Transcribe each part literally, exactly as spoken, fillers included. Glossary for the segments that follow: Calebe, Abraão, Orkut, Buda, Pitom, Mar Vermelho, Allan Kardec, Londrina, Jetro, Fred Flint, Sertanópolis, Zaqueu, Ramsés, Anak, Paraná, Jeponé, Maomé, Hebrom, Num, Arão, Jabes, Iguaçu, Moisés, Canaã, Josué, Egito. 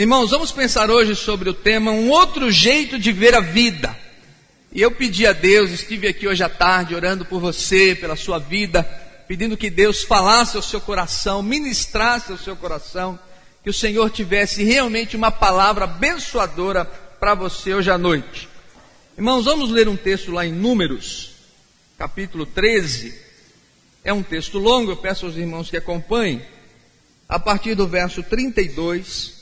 Irmãos, vamos pensar hoje sobre o tema um outro jeito de ver a vida. E eu pedi a Deus, estive aqui hoje à tarde orando por você, pela sua vida, pedindo que Deus falasse ao seu coração, ministrasse ao seu coração, que o Senhor tivesse realmente uma palavra abençoadora para você hoje à noite. Irmãos, vamos ler um texto lá em Números, capítulo treze. É um texto longo, eu peço aos irmãos que acompanhem. A partir do verso trinta e dois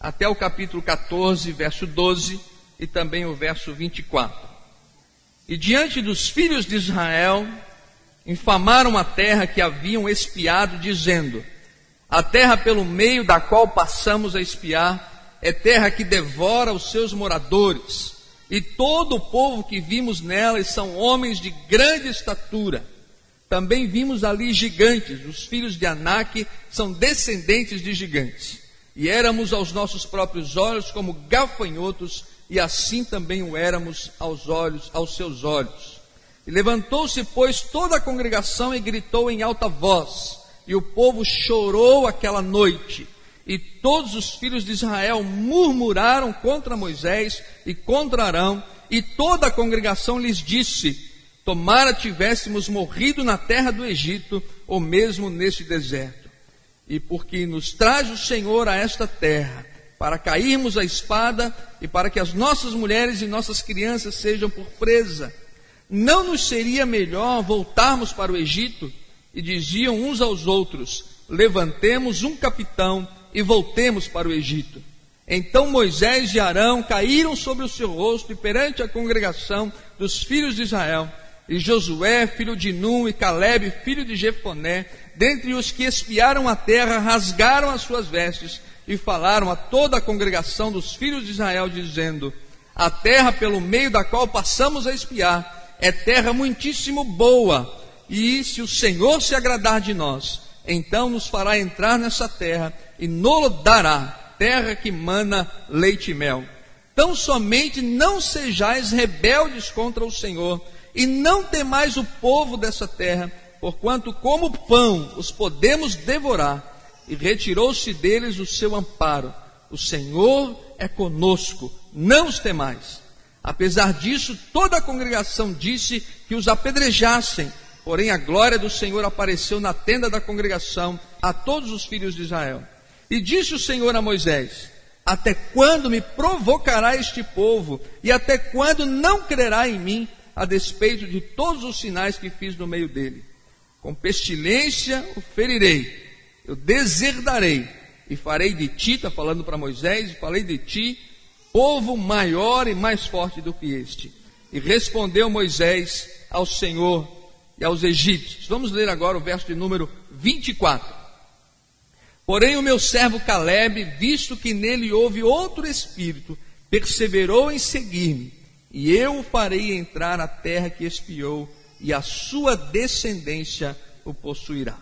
até o capítulo quatorze, verso doze e também o verso vinte e quatro. E diante dos filhos de Israel, infamaram a terra que haviam espiado, dizendo: a terra pelo meio da qual passamos a espiar é terra que devora os seus moradores, e todo o povo que vimos nela são homens de grande estatura. Também vimos ali gigantes, os filhos de Anak são descendentes de gigantes. E éramos aos nossos próprios olhos como gafanhotos, e assim também o éramos aos olhos, aos seus olhos. E levantou-se, pois, toda a congregação e gritou em alta voz. E o povo chorou aquela noite. E todos os filhos de Israel murmuraram contra Moisés e contra Arão. E toda a congregação lhes disse: tomara tivéssemos morrido na terra do Egito, ou mesmo neste deserto. E porque nos traz o Senhor a esta terra, para cairmos à espada, e para que as nossas mulheres e nossas crianças sejam por presa. Não nos seria melhor voltarmos para o Egito? E diziam uns aos outros: levantemos um capitão e voltemos para o Egito. Então Moisés e Arão caíram sobre o seu rosto e perante a congregação dos filhos de Israel. E Josué, filho de Num, e Calebe, filho de Jeponé, dentre os que espiaram a terra, rasgaram as suas vestes e falaram a toda a congregação dos filhos de Israel, dizendo: a terra pelo meio da qual passamos a espiar é terra muitíssimo boa, e se o Senhor se agradar de nós, então nos fará entrar nessa terra e nolo dará, terra que mana leite e mel. Tão somente não sejais rebeldes contra o Senhor, e não temais o povo dessa terra, porquanto como pão os podemos devorar. E retirou-se deles o seu amparo. O Senhor é conosco, não os temais. Apesar disso, toda a congregação disse que os apedrejassem. Porém a glória do Senhor apareceu na tenda da congregação a todos os filhos de Israel. E disse o Senhor a Moisés: até quando me provocará este povo? E até quando não crerá em mim, a despeito de todos os sinais que fiz no meio dele? Com pestilência o ferirei, eu deserdarei, e farei de ti, está falando para Moisés, e farei de ti povo maior e mais forte do que este. E respondeu Moisés ao Senhor e aos egípcios. Vamos ler agora o verso de número vinte e quatro. Porém o meu servo Calebe, visto que nele houve outro espírito, perseverou em seguir-me, e eu o farei entrar na terra que espiou, e a sua descendência o possuirá.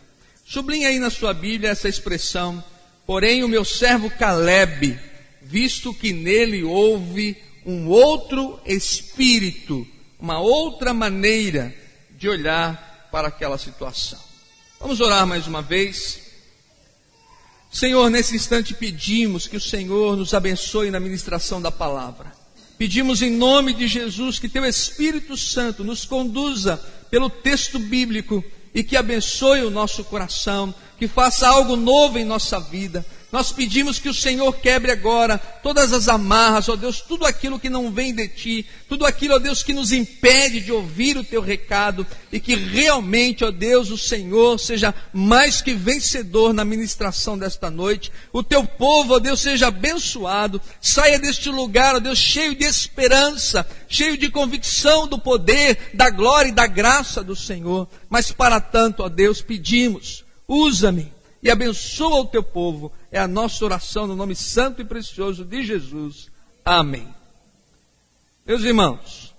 Sublinha aí na sua Bíblia essa expressão: porém o meu servo Calebe, visto que nele houve um outro espírito, uma outra maneira de olhar para aquela situação. Vamos orar mais uma vez. Senhor, nesse instante pedimos que o Senhor nos abençoe na ministração da palavra. Pedimos em nome de Jesus que teu Espírito Santo nos conduza pelo texto bíblico e que abençoe o nosso coração, que faça algo novo em nossa vida. Nós pedimos que o Senhor quebre agora todas as amarras, ó Deus, tudo aquilo que não vem de Ti, tudo aquilo, ó Deus, que nos impede de ouvir o Teu recado, e que realmente, ó Deus, o Senhor seja mais que vencedor na ministração desta noite. O Teu povo, ó Deus, seja abençoado, saia deste lugar, ó Deus, cheio de esperança, cheio de convicção do poder, da glória e da graça do Senhor. Mas para tanto, ó Deus, pedimos, usa-me e abençoa o Teu povo. É a nossa oração no nome santo e precioso de Jesus. Amém. Meus irmãos,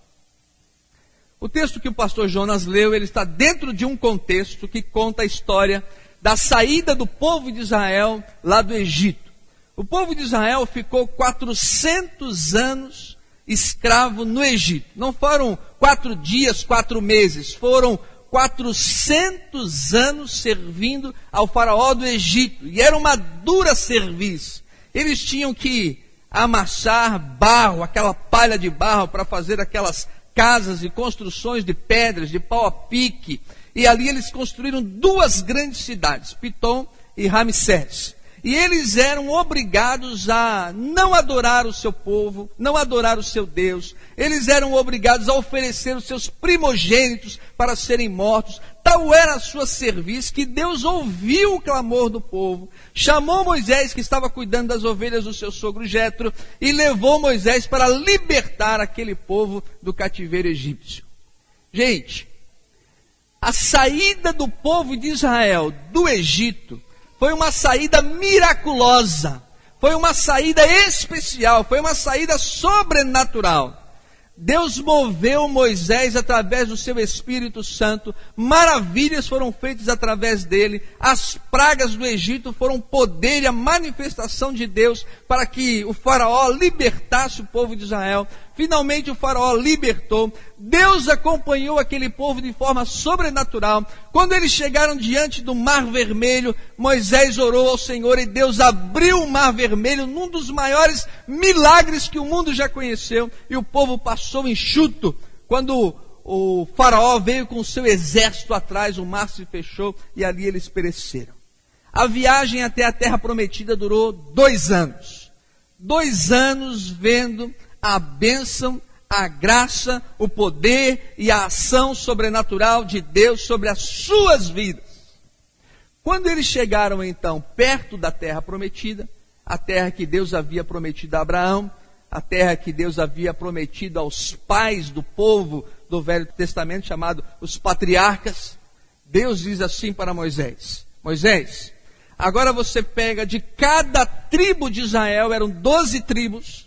o texto que o pastor Jonas leu, ele está dentro de um contexto que conta a história da saída do povo de Israel lá do Egito. O povo de Israel ficou quatrocentos anos escravo no Egito. Não foram quatro dias, quatro meses, foram quatrocentos anos servindo ao faraó do Egito. E era uma dura serviço. Eles tinham que amassar barro, aquela palha de barro, para fazer aquelas casas e construções de pedras, de pau a pique. E ali eles construíram duas grandes cidades, Pitom e Ramsés. E eles eram obrigados a não adorar o seu povo, não adorar o seu Deus. Eles eram obrigados a oferecer os seus primogênitos para serem mortos. Tal era a sua serviço que Deus ouviu o clamor do povo. Chamou Moisés, que estava cuidando das ovelhas do seu sogro Jetro, e levou Moisés para libertar aquele povo do cativeiro egípcio. Gente, a saída do povo de Israel do Egito foi uma saída miraculosa, foi uma saída especial, foi uma saída sobrenatural. Deus moveu Moisés através do seu Espírito Santo, maravilhas foram feitas através dele, as pragas do Egito foram poder e a manifestação de Deus para que o faraó libertasse o povo de Israel. Finalmente o faraó libertou, Deus acompanhou aquele povo de forma sobrenatural. Quando eles chegaram diante do Mar Vermelho, Moisés orou ao Senhor e Deus abriu o Mar Vermelho, num dos maiores milagres que o mundo já conheceu, e o povo passou enxuto. Quando o faraó veio com seu exército atrás, o mar se fechou e ali eles pereceram. A viagem até a Terra Prometida durou dois anos, dois anos vendo a bênção, a graça, o poder e a ação sobrenatural de Deus sobre as suas vidas. Quando eles chegaram então perto da terra prometida, a terra que Deus havia prometido a Abraão, a terra que Deus havia prometido aos pais do povo do Velho Testamento, chamado os patriarcas, Deus diz assim para Moisés: Moisés, agora você pega de cada tribo de Israel, eram doze tribos,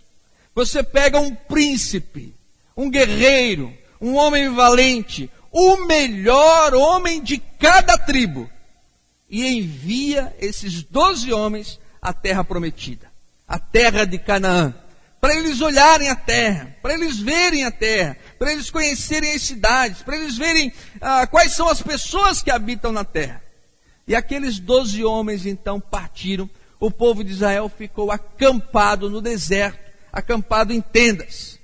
você pega um príncipe, um guerreiro, um homem valente, o melhor homem de cada tribo, e envia esses doze homens à terra prometida, à terra de Canaã, para eles olharem a terra, para eles verem a terra, para eles conhecerem as cidades, para eles verem ah, quais são as pessoas que habitam na terra. E aqueles doze homens então partiram, o povo de Israel ficou acampado no deserto, acampado em tendas,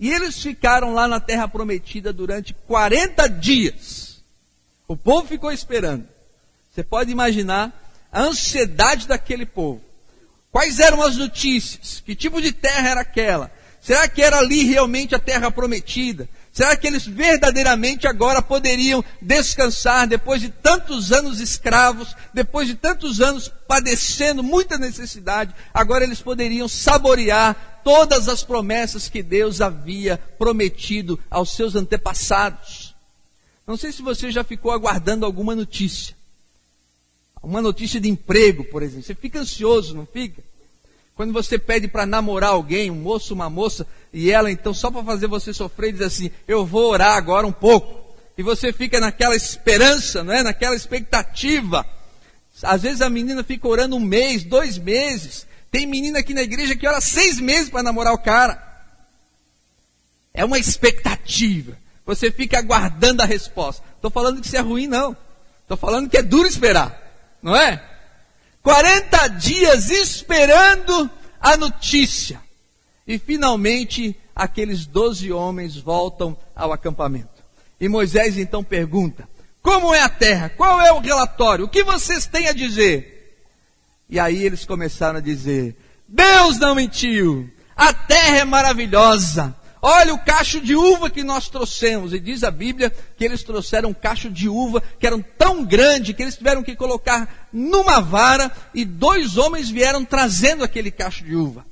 e eles ficaram lá na terra prometida durante quarenta dias, o povo ficou esperando. Você pode imaginar a ansiedade daquele povo, quais eram as notícias, que tipo de terra era aquela, será que era ali realmente a terra prometida, será que eles verdadeiramente agora poderiam descansar depois de tantos anos escravos, depois de tantos anos padecendo muita necessidade, agora eles poderiam saborear todas as promessas que Deus havia prometido aos seus antepassados. Não sei se você já ficou aguardando alguma notícia, uma notícia de emprego, por exemplo. Você fica ansioso, não fica? Quando você pede para namorar alguém, um moço, uma moça, e ela então só para fazer você sofrer diz assim: eu vou orar agora um pouco. E você fica naquela esperança, não é? Naquela expectativa. Às vezes a menina fica orando um mês, dois meses. Tem menina aqui na igreja que ora seis meses para namorar o cara. É uma expectativa. Você fica aguardando a resposta. Estou falando que isso é ruim, não. Estou falando que é duro esperar, não é? quarenta dias esperando a notícia. E finalmente aqueles doze homens voltam ao acampamento. E Moisés então pergunta: como é a terra? Qual é o relatório? O que vocês têm a dizer? E aí eles começaram a dizer: Deus não mentiu, a terra é maravilhosa. Olha o cacho de uva que nós trouxemos. E diz a Bíblia que eles trouxeram um cacho de uva que era tão grande que eles tiveram que colocar numa vara, e dois homens vieram trazendo aquele cacho de uva.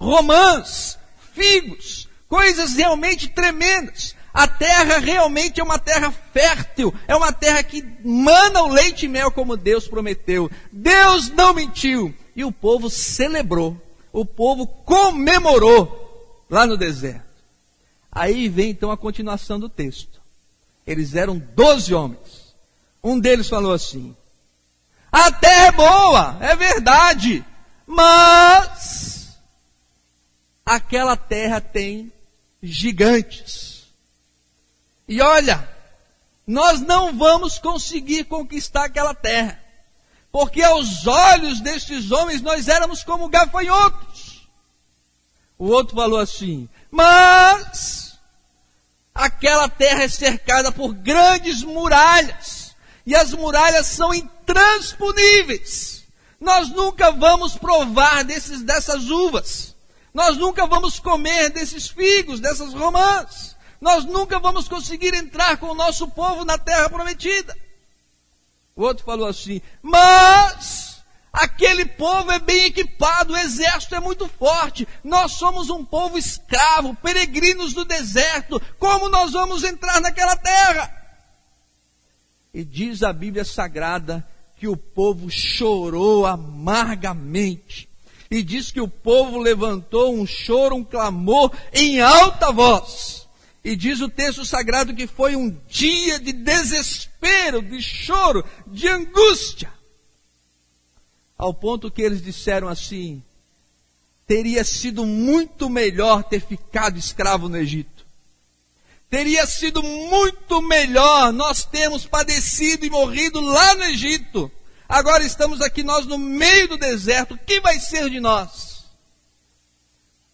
Romãs, figos, coisas realmente tremendas. A terra realmente é uma terra fértil, é uma terra que mana o leite e mel como Deus prometeu. Deus não mentiu. E o povo celebrou, o povo comemorou lá no deserto. Aí vem então a continuação do texto. Eles eram doze homens. Um deles falou assim: a terra é boa, é verdade, mas aquela terra tem gigantes. E olha, nós não vamos conseguir conquistar aquela terra, porque aos olhos destes homens nós éramos como gafanhotos. O outro falou assim, mas aquela terra é cercada por grandes muralhas, e as muralhas são intransponíveis. Nós nunca vamos provar desses, dessas uvas, nós nunca vamos comer desses figos, dessas romãs, nós nunca vamos conseguir entrar com o nosso povo na terra prometida. O outro falou assim, mas aquele povo é bem equipado, o exército é muito forte, nós somos um povo escravo, peregrinos do deserto, como nós vamos entrar naquela terra? E diz a Bíblia Sagrada que o povo chorou amargamente, e diz que o povo levantou um choro, um clamor em alta voz. E diz o texto sagrado que foi um dia de desespero, de choro, de angústia. Ao ponto que eles disseram assim, teria sido muito melhor ter ficado escravo no Egito. Teria sido muito melhor nós termos padecido e morrido lá no Egito. Agora estamos aqui nós no meio do deserto, o que vai ser de nós?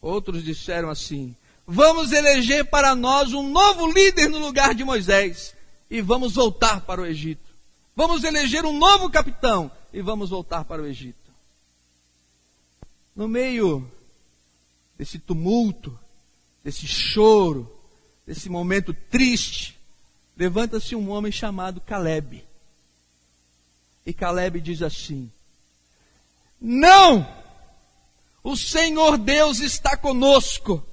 Outros disseram assim, vamos eleger para nós um novo líder no lugar de Moisés e vamos voltar para o Egito. Vamos eleger um novo capitão e vamos voltar para o Egito. No meio desse tumulto, desse choro, desse momento triste, levanta-se um homem chamado Calebe. E Calebe diz assim, não, o Senhor Deus está conosco.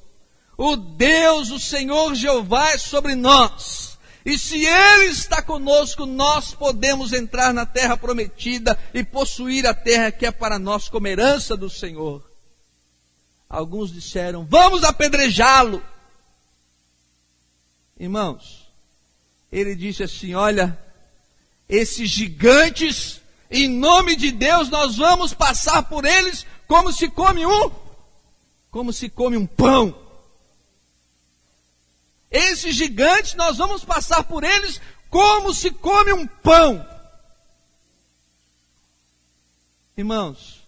O Deus, o Senhor Jeová é sobre nós. E se Ele está conosco, nós podemos entrar na terra prometida e possuir a terra que é para nós como herança do Senhor. Alguns disseram, vamos apedrejá-lo. Irmãos, ele disse assim, olha, esses gigantes, em nome de Deus, nós vamos passar por eles como se come um, como se come um pão. Esses gigantes, nós vamos passar por eles como se come um pão. Irmãos,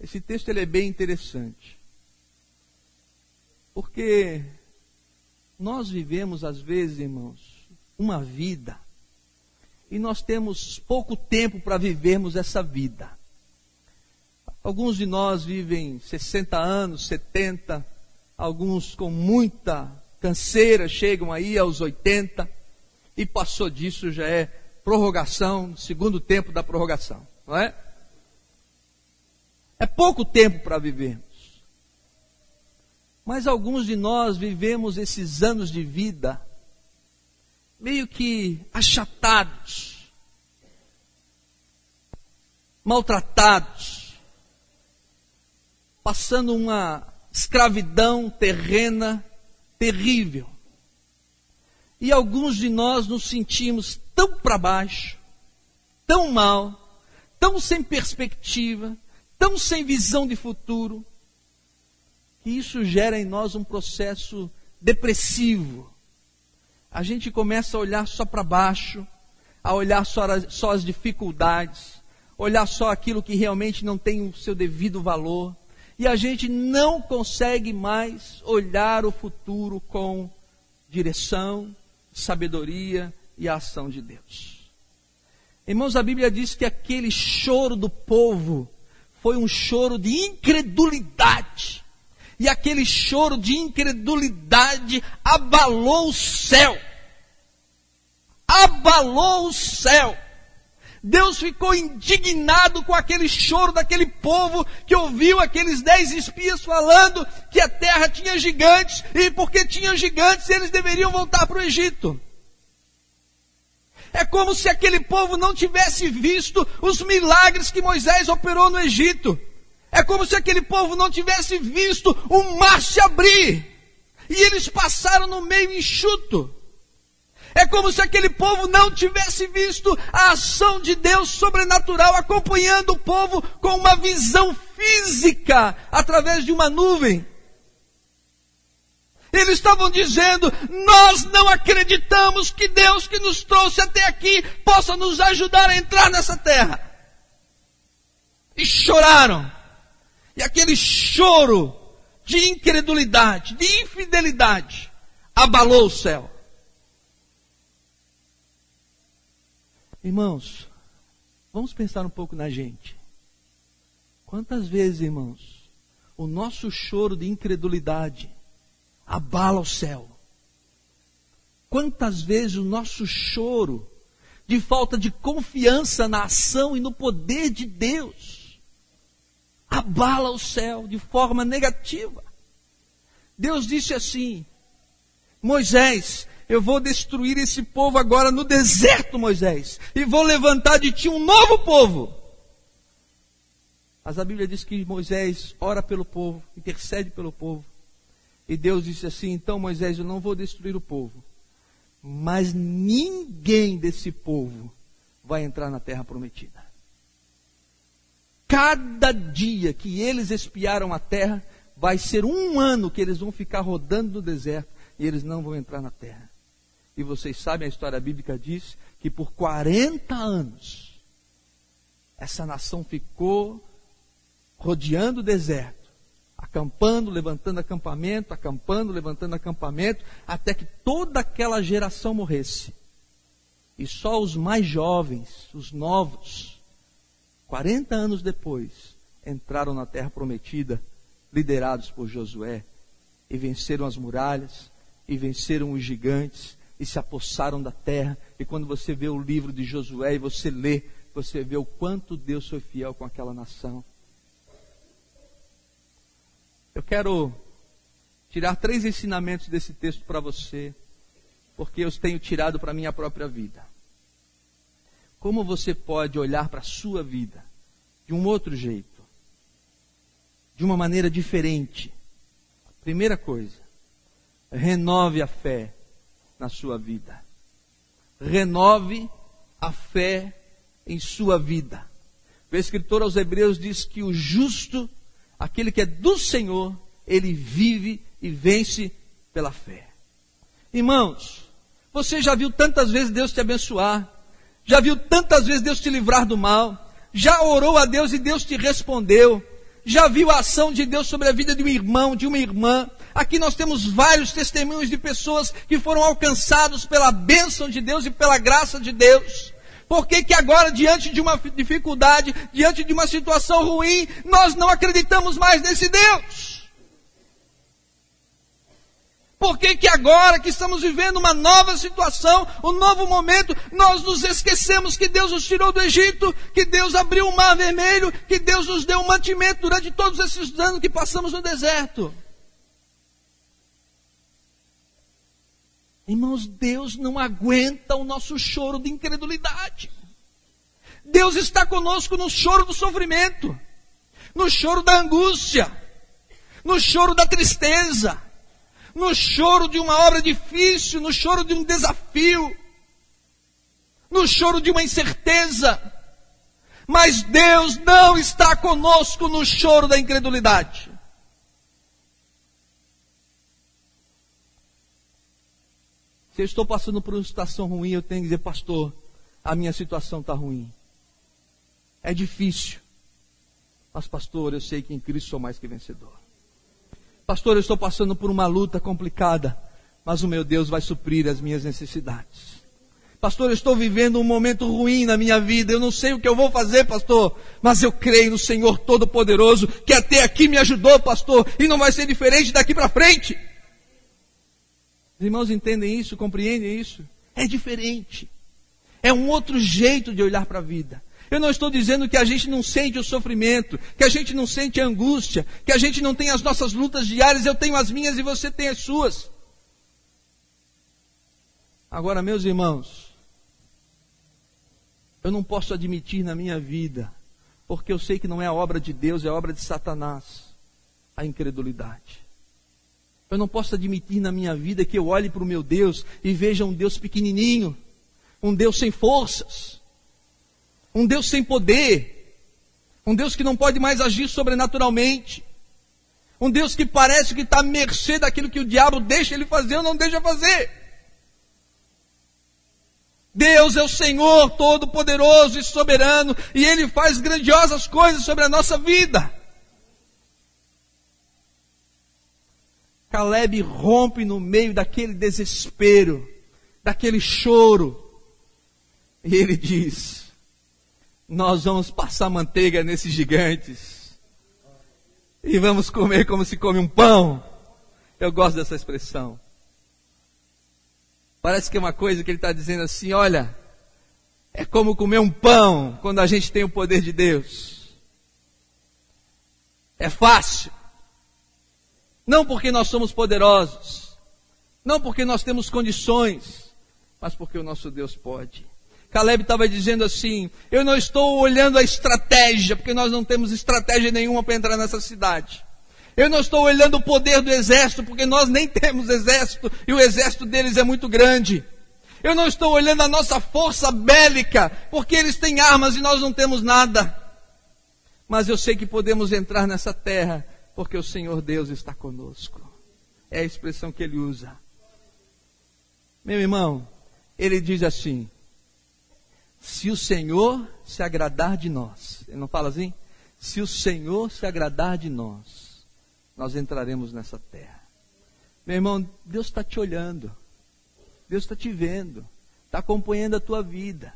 esse texto ele é bem interessante. Porque nós vivemos, às vezes, irmãos, uma vida. E nós temos pouco tempo para vivermos essa vida. Alguns de nós vivem sessenta anos, setenta. Alguns com muita canseira chegam aí aos oitenta, e passou disso já é prorrogação, segundo tempo da prorrogação, não é? É pouco tempo para vivermos. Mas alguns de nós vivemos esses anos de vida meio que achatados, maltratados, passando uma escravidão terrena terrível. E alguns de nós nos sentimos tão para baixo, tão mal, tão sem perspectiva, tão sem visão de futuro, que isso gera em nós um processo depressivo. A gente começa a olhar só para baixo, a olhar só, só as dificuldades, olhar só aquilo que realmente não tem o seu devido valor. E a gente não consegue mais olhar o futuro com direção, sabedoria e a ação de Deus. Irmãos, a Bíblia diz que aquele choro do povo foi um choro de incredulidade. E aquele choro de incredulidade abalou o céu. Abalou o céu. Deus ficou indignado com aquele choro daquele povo que ouviu aqueles dez espias falando que a terra tinha gigantes e porque tinha gigantes eles deveriam voltar para o Egito. É como se aquele povo não tivesse visto os milagres que Moisés operou no Egito. É como se aquele povo não tivesse visto o mar se abrir e eles passaram no meio enxuto. É como se aquele povo não tivesse visto a ação de Deus sobrenatural, acompanhando o povo com uma visão física, através de uma nuvem. Eles estavam dizendo: nós não acreditamos que Deus que nos trouxe até aqui possa nos ajudar a entrar nessa terra. E choraram. E aquele choro de incredulidade, de infidelidade, abalou o céu. Irmãos, vamos pensar um pouco na gente. Quantas vezes, irmãos, o nosso choro de incredulidade abala o céu? Quantas vezes o nosso choro de falta de confiança na ação e no poder de Deus abala o céu de forma negativa? Deus disse assim: Moisés, eu vou destruir esse povo agora no deserto, Moisés, e vou levantar de ti um novo povo. Mas a Bíblia diz que Moisés ora pelo povo, intercede pelo povo. E Deus disse assim: então, Moisés, eu não vou destruir o povo, mas ninguém desse povo vai entrar na terra prometida. Cada dia que eles espiaram a terra, vai ser um ano que eles vão ficar rodando no deserto e eles não vão entrar na terra. E vocês sabem, a história bíblica diz que por quarenta anos, essa nação ficou rodeando o deserto, acampando, levantando acampamento, acampando, levantando acampamento, até que toda aquela geração morresse. E só os mais jovens, os novos, quarenta anos depois, entraram na terra prometida, liderados por Josué, e venceram as muralhas, e venceram os gigantes, e se apossaram da terra. E quando você vê o livro de Josué e você lê, você vê o quanto Deus foi fiel com aquela nação. Eu quero tirar três ensinamentos desse texto para você, porque eu os tenho tirado para a minha própria vida. Como você pode olhar para a sua vida de um outro jeito, de uma maneira diferente? Primeira coisa, renove a fé na sua vida. Renove a fé em sua vida. O escritor aos Hebreus diz que o justo, aquele que é do Senhor, ele vive e vence pela fé. Irmãos, você já viu tantas vezes Deus te abençoar, já viu tantas vezes Deus te livrar do mal, já orou a Deus e Deus te respondeu, já viu a ação de Deus sobre a vida de um irmão, de uma irmã. Aqui nós temos vários testemunhos de pessoas que foram alcançados pela bênção de Deus e pela graça de Deus. Por que que agora, diante de uma dificuldade, diante de uma situação ruim, nós não acreditamos mais nesse Deus? Por que que agora que estamos vivendo uma nova situação, um novo momento, nós nos esquecemos que Deus nos tirou do Egito, que Deus abriu o Mar Vermelho, que Deus nos deu um mantimento durante todos esses anos que passamos no deserto? Irmãos, Deus não aguenta o nosso choro de incredulidade. Deus está conosco no choro do sofrimento, no choro da angústia, no choro da tristeza, no choro de uma obra difícil, no choro de um desafio, no choro de uma incerteza. Mas Deus não está conosco no choro da incredulidade. Se eu estou passando por uma situação ruim, eu tenho que dizer: pastor, a minha situação está ruim. É difícil. Mas pastor, eu sei que em Cristo sou mais que vencedor. Pastor, eu estou passando por uma luta complicada, mas o meu Deus vai suprir as minhas necessidades. Pastor, eu estou vivendo um momento ruim na minha vida, eu não sei o que eu vou fazer, pastor, mas eu creio no Senhor Todo-Poderoso, que até aqui me ajudou, pastor, e não vai ser diferente daqui para frente. Os irmãos entendem isso, compreendem isso? É diferente. É um outro jeito de olhar para a vida. Eu não estou dizendo que a gente não sente o sofrimento, que a gente não sente a angústia, que a gente não tem as nossas lutas diárias. Eu tenho as minhas e você tem as suas. Agora, meus irmãos, eu não posso admitir na minha vida, porque eu sei que não é a obra de Deus, é a obra de Satanás, a incredulidade. Eu não posso admitir na minha vida que eu olhe para o meu Deus e veja um Deus pequenininho, um Deus sem forças, um Deus sem poder, um Deus que não pode mais agir sobrenaturalmente. Um Deus que parece que está à mercê daquilo que o diabo deixa ele fazer ou não deixa fazer. Deus é o Senhor Todo-Poderoso e Soberano, e Ele faz grandiosas coisas sobre a nossa vida. Calebe rompe no meio daquele desespero, daquele choro, e ele diz: nós vamos passar manteiga nesses gigantes, e vamos comer como se come um pão. Eu gosto dessa expressão. Parece que é uma coisa que ele está dizendo assim: olha, é como comer um pão quando a gente tem o poder de Deus. É fácil. Não porque nós somos poderosos, não porque nós temos condições, mas porque o nosso Deus pode. Calebe estava dizendo assim: eu não estou olhando a estratégia, porque nós não temos estratégia nenhuma para entrar nessa cidade. Eu não estou olhando o poder do exército, porque nós nem temos exército, e o exército deles é muito grande. Eu não estou olhando a nossa força bélica, porque eles têm armas e nós não temos nada. Mas eu sei que podemos entrar nessa terra, porque o Senhor Deus está conosco. É a expressão que ele usa. Meu irmão, ele diz assim: se o Senhor se agradar de nós, ele não fala assim? Se o Senhor se agradar de nós, nós entraremos nessa terra. Meu irmão, Deus está te olhando. Deus está te vendo. Está acompanhando a tua vida.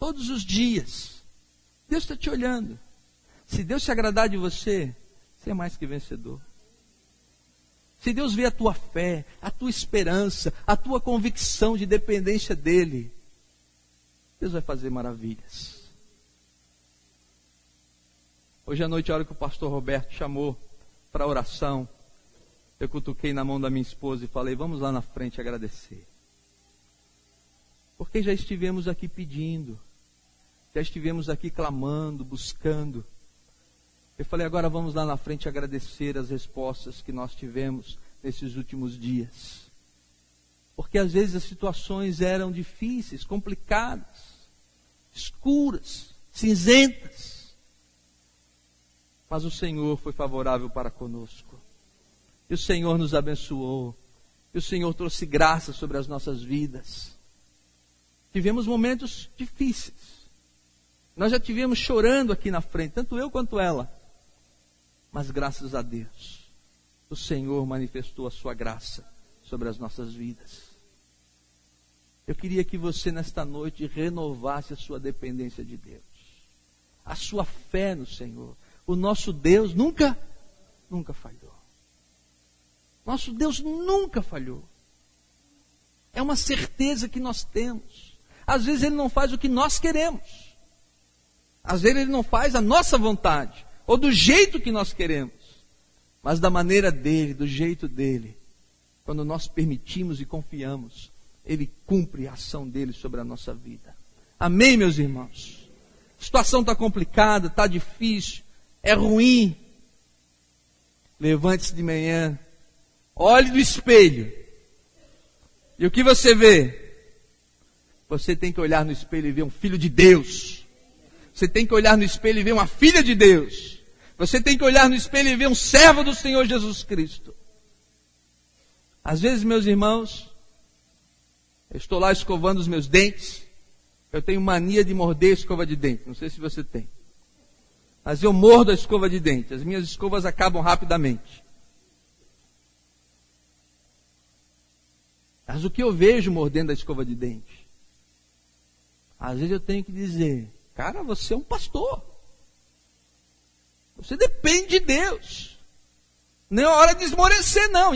Todos os dias. Deus está te olhando. Se Deus se agradar de você, você é mais que vencedor. Se Deus vê a tua fé, a tua esperança, a tua convicção de dependência dEle, Deus vai fazer maravilhas. Hoje à noite, a hora que o pastor Roberto chamou para oração, eu cutuquei na mão da minha esposa e falei: vamos lá na frente agradecer, porque já estivemos aqui pedindo, já estivemos aqui clamando, buscando. Eu falei: agora vamos lá na frente agradecer as respostas que nós tivemos nesses últimos dias, porque às vezes as situações eram difíceis, complicadas, escuras, cinzentas, mas o Senhor foi favorável para conosco. E o Senhor nos abençoou. E o Senhor trouxe graça sobre as nossas vidas. Tivemos momentos difíceis. Nós já tivemos chorando aqui na frente, tanto eu quanto ela. Mas graças a Deus, o Senhor manifestou a sua graça sobre as nossas vidas. Eu queria que você nesta noite renovasse a sua dependência de Deus, a sua fé no Senhor. O nosso Deus nunca, nunca falhou. Nosso Deus nunca falhou. É uma certeza que nós temos. Às vezes Ele não faz o que nós queremos. Às vezes Ele não faz a nossa vontade, ou do jeito que nós queremos. Mas da maneira dEle, do jeito dEle. Quando nós permitimos e confiamos, Ele cumpre a ação dEle sobre a nossa vida. Amém, meus irmãos? A situação está complicada, está difícil. É ruim. Levante-se de manhã, olhe no espelho, e o que você vê? Você tem que olhar no espelho e ver um filho de Deus. Você tem que olhar no espelho e ver uma filha de Deus. Você tem que olhar no espelho e ver um servo do Senhor Jesus Cristo. Às vezes, meus irmãos, eu estou lá escovando os meus dentes. Eu tenho mania de morder a escova de dente. Não sei se você tem. Mas eu mordo a escova de dente. As minhas escovas acabam rapidamente. Mas o que eu vejo mordendo a escova de dente? Às vezes eu tenho que dizer: cara, você é um pastor. Você depende de Deus. Não é hora de esmorecer, não.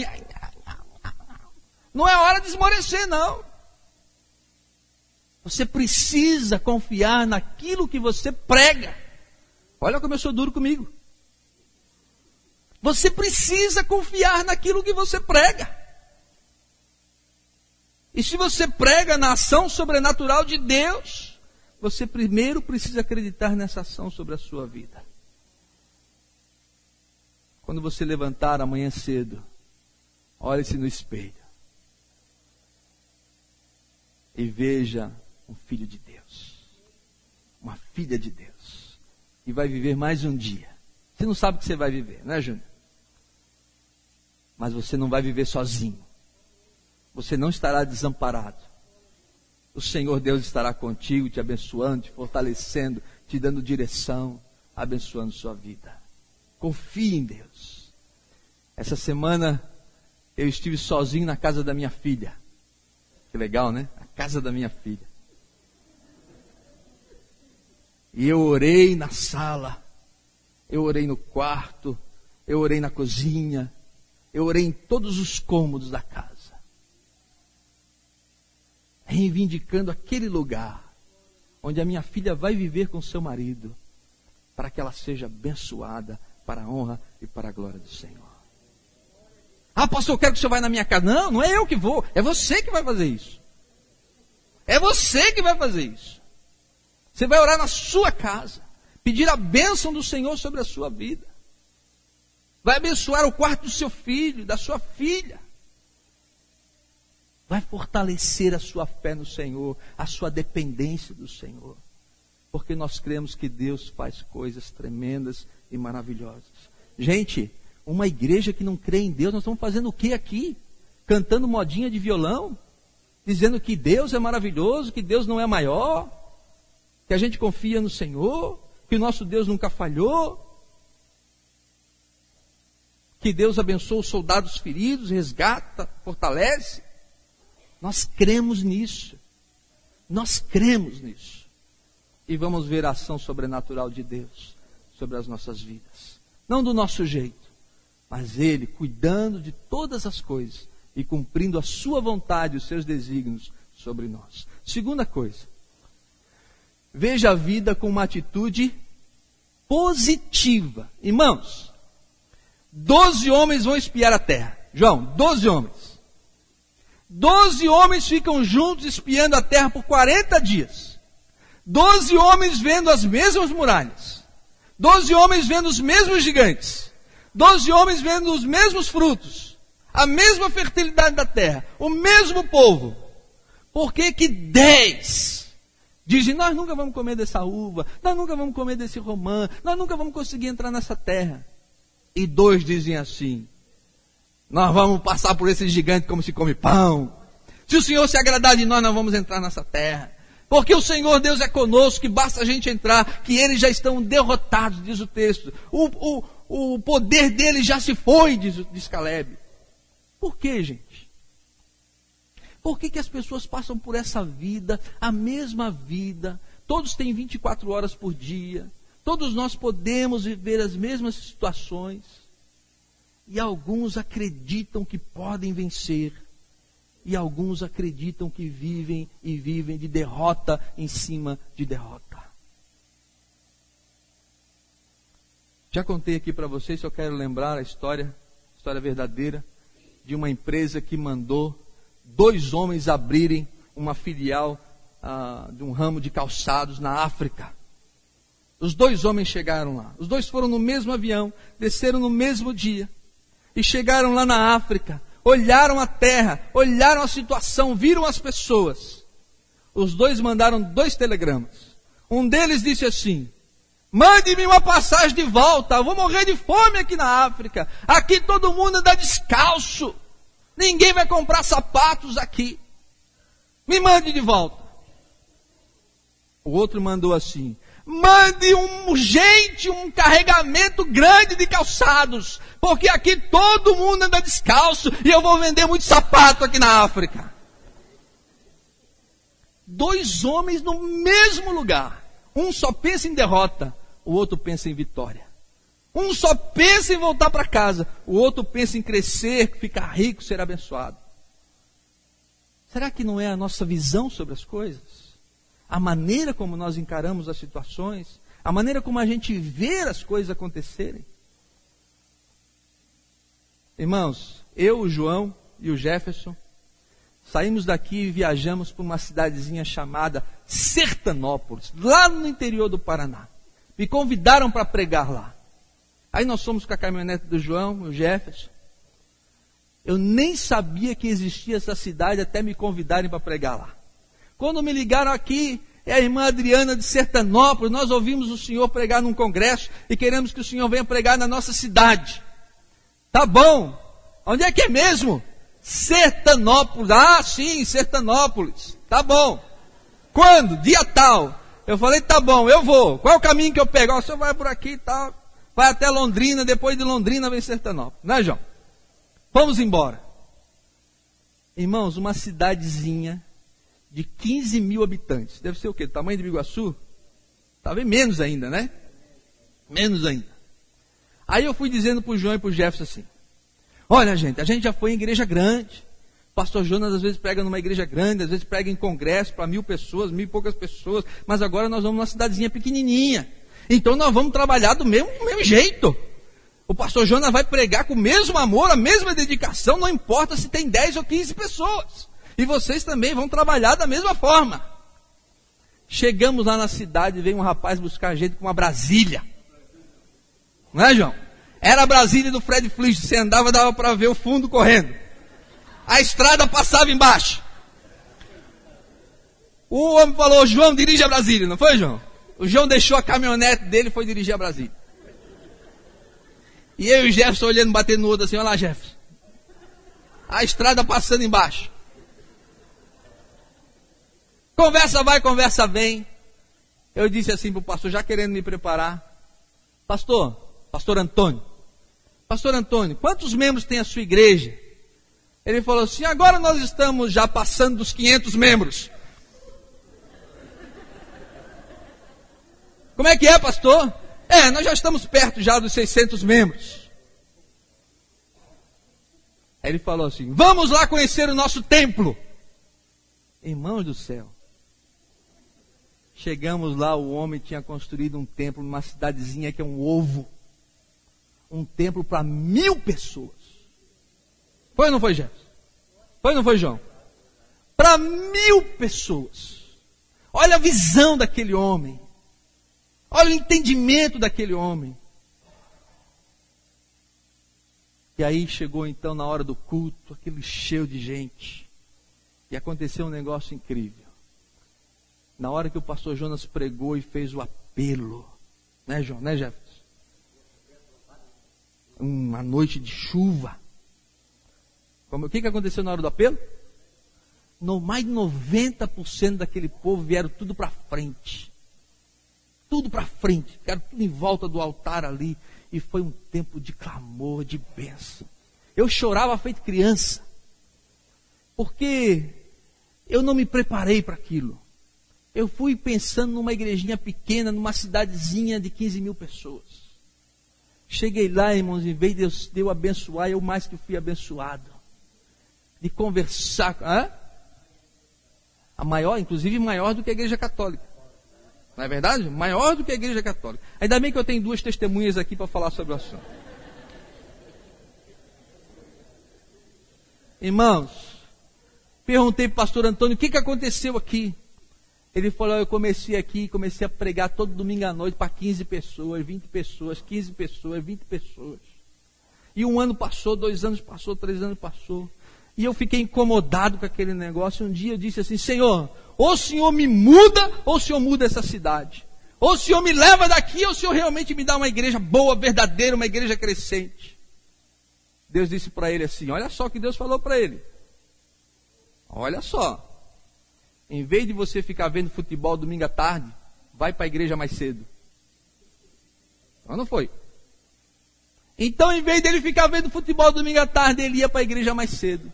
Não é hora de esmorecer, não. Você precisa confiar naquilo que você prega. Olha como eu sou duro comigo. Você precisa confiar naquilo que você prega. E se você prega na ação sobrenatural de Deus, você primeiro precisa acreditar nessa ação sobre a sua vida. Quando você levantar amanhã cedo, olhe-se no espelho e veja um filho de Deus, uma filha de Deus. E vai viver mais um dia. Você não sabe o que você vai viver, né, Júnior? Mas você não vai viver sozinho. Você não estará desamparado. O Senhor Deus estará contigo, te abençoando, te fortalecendo, te dando direção, abençoando sua vida. Confie em Deus. Essa semana eu estive sozinho na casa da minha filha. Que legal, né? A casa da minha filha. E eu orei na sala, eu orei no quarto, eu orei na cozinha, eu orei em todos os cômodos da casa. Reivindicando aquele lugar onde a minha filha vai viver com seu marido, para que ela seja abençoada para a honra e para a glória do Senhor. Ah, pastor, eu quero que o senhor vá na minha casa. Não, não é eu que vou, é você que vai fazer isso. É você que vai fazer isso. Você vai orar na sua casa, pedir a bênção do Senhor sobre a sua vida. Vai abençoar o quarto do seu filho, da sua filha. Vai fortalecer a sua fé no Senhor, a sua dependência do Senhor. Porque nós cremos que Deus faz coisas tremendas e maravilhosas. Gente, uma igreja que não crê em Deus, nós estamos fazendo o que aqui? Cantando modinha de violão? Dizendo que Deus é maravilhoso, que Deus não é maior? Que a gente confia no Senhor? Que o nosso Deus nunca falhou? Que Deus abençoa os soldados feridos, resgata, fortalece? Nós cremos nisso, nós cremos nisso, e vamos ver a ação sobrenatural de Deus sobre as nossas vidas, não do nosso jeito, mas Ele cuidando de todas as coisas e cumprindo a sua vontade, os seus desígnios sobre nós. Segunda coisa, veja a vida com uma atitude positiva. Irmãos, doze homens vão espiar a terra. João, doze homens. Doze homens ficam juntos espiando a terra por quarenta dias. Doze homens vendo as mesmas muralhas. Doze homens vendo os mesmos gigantes. Doze homens vendo os mesmos frutos. A mesma fertilidade da terra. O mesmo povo. Por que que dez dizem, nós nunca vamos comer dessa uva, nós nunca vamos comer desse romã, nós nunca vamos conseguir entrar nessa terra? E dois dizem assim, nós vamos passar por esse gigante como se come pão. Se o Senhor se agradar de nós, nós vamos entrar nessa terra. Porque o Senhor Deus é conosco, que basta a gente entrar, que eles já estão derrotados, diz o texto. O, o, o poder deles já se foi, diz, diz Calebe. Por que, gente? Por que que as pessoas passam por essa vida, a mesma vida? Todos têm vinte e quatro horas por dia. Todos nós podemos viver as mesmas situações. E alguns acreditam que podem vencer. E alguns acreditam que vivem e vivem de derrota em cima de derrota. Já contei aqui para vocês, eu quero lembrar a história, história verdadeira, de uma empresa que mandou dois homens abrirem uma filial ah, de um ramo de calçados na África. Os dois homens chegaram lá. Os dois foram no mesmo avião, desceram no mesmo dia. E chegaram lá na África, olharam a terra, olharam a situação, viram as pessoas. Os dois mandaram dois telegramas. Um deles disse assim, mande-me uma passagem de volta, eu vou morrer de fome aqui na África. Aqui todo mundo anda descalço, ninguém vai comprar sapatos aqui. Me mande de volta. O outro mandou assim, mande um urgente, um carregamento grande de calçados, porque aqui todo mundo anda descalço e eu vou vender muito sapato aqui na África. Dois homens no mesmo lugar. Um só pensa em derrota, o outro pensa em vitória. Um só pensa em voltar para casa, o outro pensa em crescer, ficar rico, ser abençoado. Será que não é a nossa visão sobre as coisas? A maneira como nós encaramos as situações, a maneira como a gente vê as coisas acontecerem. Irmãos, eu, o João e o Jefferson, saímos daqui e viajamos para uma cidadezinha chamada Sertanópolis, lá no interior do Paraná. Me convidaram para pregar lá. Aí nós fomos com a caminhonete do João e o Jefferson. Eu nem sabia que existia essa cidade até me convidarem para pregar lá. Quando me ligaram aqui, é a irmã Adriana de Sertanópolis, nós ouvimos o senhor pregar num congresso e queremos que o senhor venha pregar na nossa cidade. Tá bom, Onde é que é mesmo? Sertanópolis. Ah, sim, Sertanópolis. Tá bom. Quando? Dia tal. Eu falei, tá bom, eu vou. Qual é o caminho que eu pego? O senhor vai por aqui e tal. Vai até Londrina, depois de Londrina vem Sertanópolis. Né, João? Vamos embora. Irmãos, uma cidadezinha de quinze mil habitantes. Deve ser o quê? Tamanho de Iguaçu? Talvez menos ainda, né? Menos ainda. Aí eu fui dizendo pro João e pro Jefferson assim, olha, gente, a gente já foi em igreja grande. Pastor Jonas às vezes prega numa igreja grande, às vezes prega em congresso para mil pessoas, mil e poucas pessoas. Mas agora nós vamos numa cidadezinha pequenininha. Então nós vamos trabalhar do mesmo, do mesmo jeito. O pastor Jonas vai pregar com o mesmo amor, a mesma dedicação, não importa se tem dez ou quinze pessoas. E vocês também vão trabalhar da mesma forma. Chegamos lá na cidade e veio um rapaz buscar a gente com uma Brasília. Não é, João? Era a Brasília do Fred Flint, você andava, dava para ver o fundo correndo. A estrada passava embaixo. O homem falou, João, dirige a Brasília, não foi, João? O João deixou a caminhonete dele e foi dirigir a Brasília. E eu e o Jefferson olhando, batendo no outro assim, olha lá, Jefferson. A estrada passando embaixo. Conversa vai, conversa vem. Eu disse assim pro pastor, já querendo me preparar. Pastor, pastor Antônio. Pastor Antônio, quantos membros tem a sua igreja? Ele falou assim, agora nós estamos já passando dos quinhentos membros. Como é que é, pastor? É, nós já estamos perto já dos seiscentos membros. Aí ele falou assim, vamos lá conhecer o nosso templo. Irmãos do céu. Chegamos lá, o homem tinha construído um templo numa cidadezinha que é um ovo. Um templo para mil pessoas. Foi ou não foi, Jefferson? Foi ou não foi, João? Para mil pessoas. Olha a visão daquele homem. Olha o entendimento daquele homem. E aí chegou então na hora do culto, aquele cheio de gente. E aconteceu um negócio incrível. Na hora que o pastor Jonas pregou e fez o apelo. Né, João? Né, Jefferson? Uma noite de chuva. Como, o que, que aconteceu na hora do apelo? No, mais de noventa por cento daquele povo vieram tudo para frente. Tudo para frente, ficaram tudo em volta do altar ali. E foi um tempo de clamor, de bênção. Eu chorava feito criança. Porque eu não me preparei para aquilo. Eu fui pensando numa igrejinha pequena, numa cidadezinha de quinze mil pessoas. Cheguei lá, irmãos, em vez de eu, de eu abençoar, eu mais que fui abençoado. De conversar. Hã? A maior, inclusive maior do que a igreja católica. Não é verdade? Maior do que a igreja católica. Ainda bem que eu tenho duas testemunhas aqui para falar sobre o assunto. Irmãos, perguntei para o pastor Antônio, o que, que aconteceu aqui? Ele falou, eu comecei aqui, comecei a pregar todo domingo à noite para quinze pessoas, vinte pessoas, quinze pessoas, vinte pessoas. E um ano passou, dois anos passou, três anos passou. E eu fiquei incomodado com aquele negócio. Um dia eu disse assim, Senhor, ou o Senhor me muda, ou o Senhor muda essa cidade. Ou o Senhor me leva daqui, ou o Senhor realmente me dá uma igreja boa, verdadeira, uma igreja crescente. Deus disse para ele assim, olha só o que Deus falou para ele. Olha só. Em vez de você ficar vendo futebol domingo à tarde, vai para a igreja mais cedo. Mas não foi. Então, em vez dele ficar vendo futebol domingo à tarde, ele ia para a igreja mais cedo.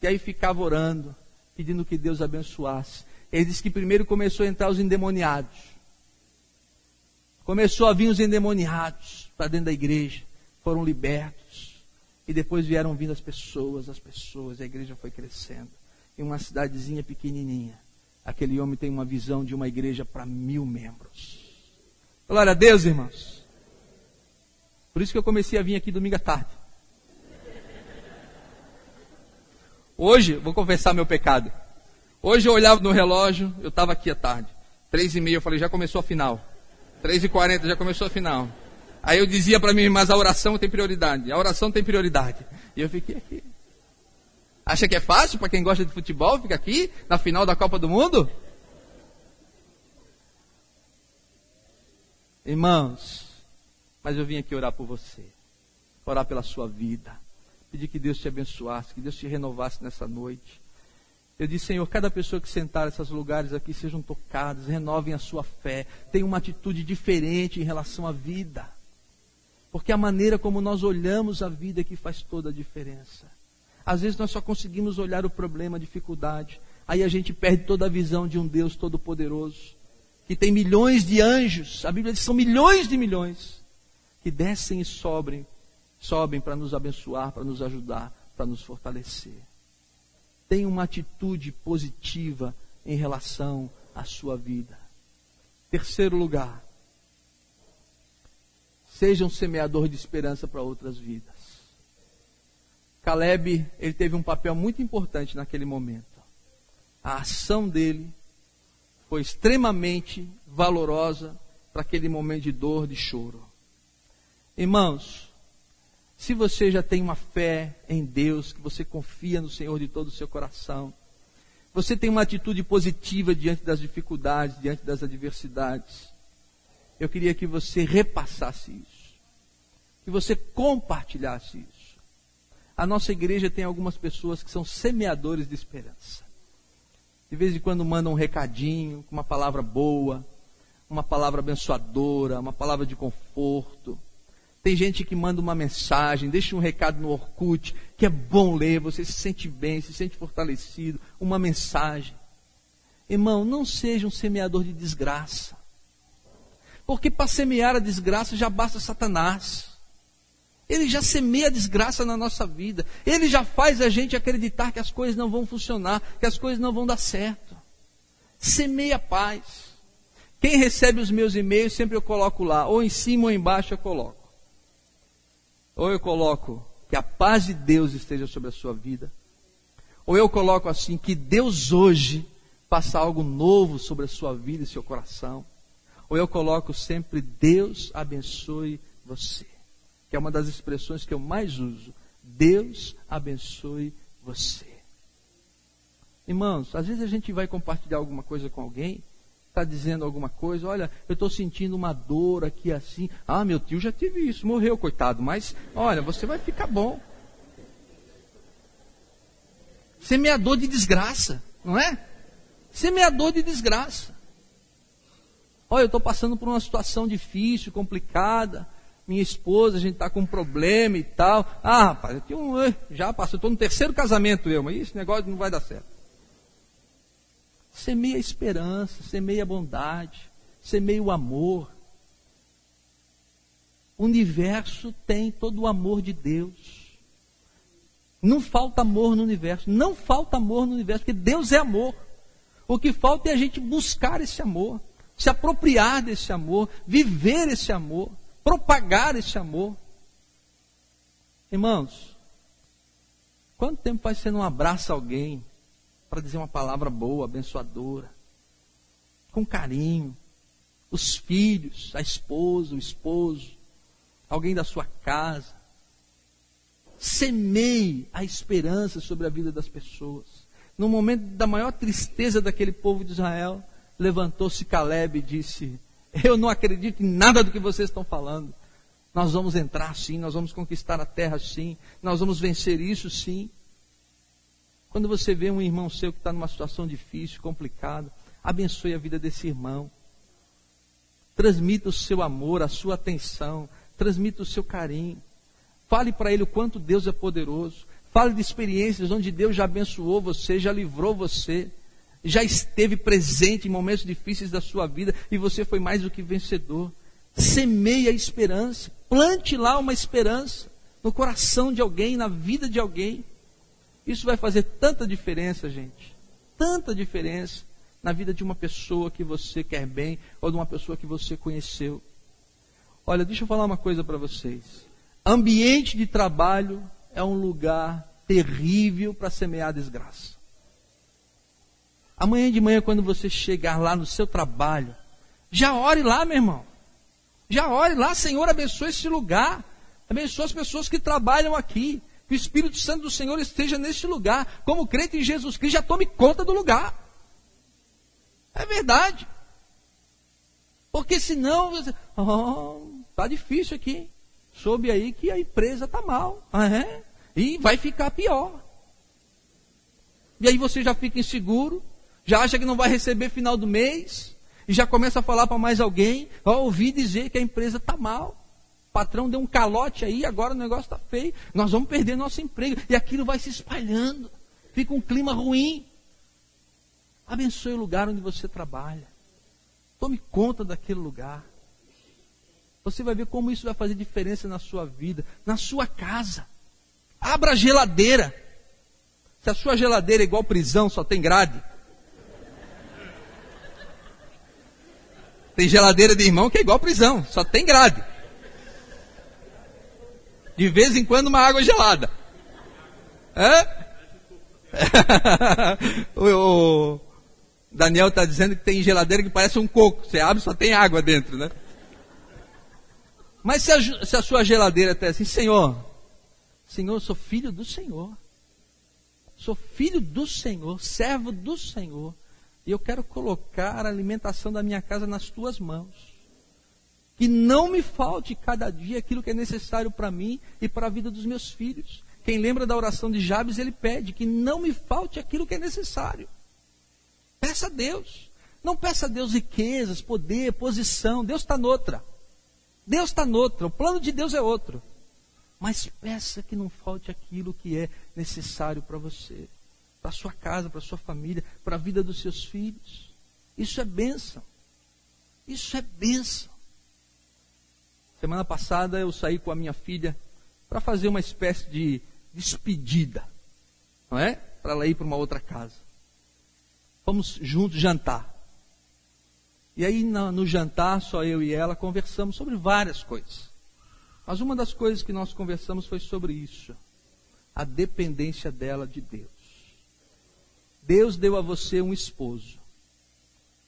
E aí ficava orando, pedindo que Deus abençoasse. Ele disse que primeiro começou a entrar os endemoniados. Começou a vir os endemoniados para dentro da igreja. Foram libertos. E depois vieram vindo as pessoas, as pessoas. E a igreja foi crescendo. Em uma cidadezinha pequenininha. Aquele homem tem uma visão de uma igreja para mil membros. Glória a Deus, irmãos. Por isso que eu comecei a vir aqui domingo à tarde. Hoje, vou confessar meu pecado. Hoje eu olhava no relógio, eu estava aqui à tarde. Três e meia, eu falei, já começou a final. Três e quarenta, já começou a final. Aí eu dizia para mim, mas a oração tem prioridade. A oração tem prioridade. E eu fiquei aqui. Acha que é fácil para quem gosta de futebol, fica aqui na final da Copa do Mundo? Irmãos, mas eu vim aqui orar por você. Orar pela sua vida. pedir que Deus te abençoasse, que Deus te renovasse nessa noite. Eu disse, Senhor, cada pessoa que sentar nesses lugares aqui sejam tocadas, renovem a sua fé, tenham uma atitude diferente em relação à vida. Porque a maneira como nós olhamos a vida é que faz toda a diferença. Às vezes nós só conseguimos olhar o problema, a dificuldade. Aí a gente perde toda a visão de um Deus todo-poderoso, que tem milhões de anjos, a Bíblia diz que são milhões de milhões, que descem e sobrem, sobem para nos abençoar, para nos ajudar, para nos fortalecer. Tenha uma atitude positiva em relação à sua vida. Terceiro lugar, seja um semeador de esperança para outras vidas. Calebe, ele teve um papel muito importante naquele momento. A ação dele foi extremamente valorosa para aquele momento de dor, de choro. Irmãos, se você já tem uma fé em Deus, que você confia no Senhor de todo o seu coração, você tem uma atitude positiva diante das dificuldades, diante das adversidades, eu queria que você repassasse isso. Que você compartilhasse isso. A nossa igreja tem algumas pessoas que são semeadores de esperança. De vez em quando mandam um recadinho, com uma palavra boa, uma palavra abençoadora, uma palavra de conforto. Tem gente que manda uma mensagem, deixa um recado no Orkut, que é bom ler, você se sente bem, se sente fortalecido, uma mensagem. Irmão, não seja um semeador de desgraça. Porque para semear a desgraça já basta Satanás. Ele já semeia a desgraça na nossa vida. Ele já faz a gente acreditar que as coisas não vão funcionar, que as coisas não vão dar certo. Semeia paz. Quem recebe os meus e-mails, sempre eu coloco lá, ou em cima ou embaixo eu coloco. Ou eu coloco que a paz de Deus esteja sobre a sua vida. Ou eu coloco assim, que Deus hoje faça algo novo sobre a sua vida e seu coração. Ou eu coloco sempre, Deus abençoe você. Que é uma das expressões que eu mais uso. Deus abençoe você. Irmãos, às vezes a gente vai compartilhar alguma coisa com alguém. Está dizendo alguma coisa. Olha, eu estou sentindo uma dor aqui assim. Ah, meu tio já teve isso. Morreu, coitado. Mas, olha, você vai ficar bom. Semeador de desgraça, não é? Semeador de desgraça. Olha, eu estou passando por uma situação difícil, complicada. Minha esposa, a gente está com um problema e tal. Ah, rapaz, eu tinha um, já passou, estou no terceiro casamento eu, mas esse negócio não vai dar certo. Semeia a esperança, semeia a bondade, semeia o amor. O universo tem todo o amor de Deus. Não falta amor no universo, não falta amor no universo, porque Deus é amor. O que falta é a gente buscar esse amor, se apropriar desse amor, viver esse amor. Propagar esse amor. Irmãos, quanto tempo faz que você não abraça alguém para dizer uma palavra boa, abençoadora, com carinho? Os filhos, a esposa, o esposo, alguém da sua casa. Semeie a esperança sobre a vida das pessoas. No momento da maior tristeza daquele povo de Israel, levantou-se Calebe e disse: eu não acredito em nada do que vocês estão falando. Nós vamos entrar sim, nós vamos conquistar a terra sim, nós vamos vencer isso sim. Quando você vê um irmão seu que está numa situação difícil, complicada, abençoe a vida desse irmão. Transmita o seu amor, a sua atenção, transmita o seu carinho. Fale para ele o quanto Deus é poderoso. Fale de experiências onde Deus já abençoou você, já livrou você. Já esteve presente em momentos difíceis da sua vida e você foi mais do que vencedor. Semeie a esperança, plante lá uma esperança no coração de alguém, na vida de alguém. Isso vai fazer tanta diferença, gente, tanta diferença na vida de uma pessoa que você quer bem ou de uma pessoa que você conheceu. Olha, deixa eu falar uma coisa para vocês. Ambiente de trabalho é um lugar terrível para semear desgraça. Amanhã de manhã, quando você chegar lá no seu trabalho, já ore lá, meu irmão. Já ore lá, Senhor, abençoe esse lugar. Abençoe as pessoas que trabalham aqui. Que o Espírito Santo do Senhor esteja neste lugar. Como crente em Jesus Cristo, já tome conta do lugar. É verdade. Porque senão, você... oh, tá difícil aqui. Soube aí que a empresa tá mal. Ah, é? E vai ficar pior. E aí você já fica inseguro, já acha que não vai receber final do mês, e já começa a falar para mais alguém, ó, ouvi dizer que a empresa está mal. O patrão deu um calote aí, agora o negócio está feio, nós vamos perder nosso emprego. E aquilo vai se espalhando, fica um clima ruim. Abençoe o lugar onde você trabalha. Tome conta daquele lugar. Você vai ver como isso vai fazer diferença na sua vida, na sua casa. Abra a geladeira. Se a sua geladeira é igual prisão, só tem grade. Tem geladeira de irmão que é igual prisão, só tem grade. De vez em quando uma água gelada. Hã? O Daniel está dizendo que tem geladeira que parece um coco. Você abre, só tem água dentro, né? Mas se a, se a sua geladeira está assim, Senhor, Senhor, eu sou filho do Senhor. Sou filho do Senhor, servo do Senhor. E eu quero colocar a alimentação da minha casa nas tuas mãos. Que não me falte cada dia aquilo que é necessário para mim e para a vida dos meus filhos. Quem lembra da oração de Jabes, ele pede que não me falte aquilo que é necessário. Peça a Deus. Não peça a Deus riquezas, poder, posição. Deus está noutra. Deus está noutra. O plano de Deus é outro. Mas peça que não falte aquilo que é necessário para você. Para a sua casa, para a sua família, para a vida dos seus filhos. Isso é bênção. Isso é bênção. Semana passada eu saí com a minha filha para fazer uma espécie de despedida, não é? Para ela ir para uma outra casa. Fomos juntos jantar. E aí no jantar, só eu e ela conversamos sobre várias coisas. Mas uma das coisas que nós conversamos foi sobre isso. A dependência dela de Deus. Deus deu a você um esposo.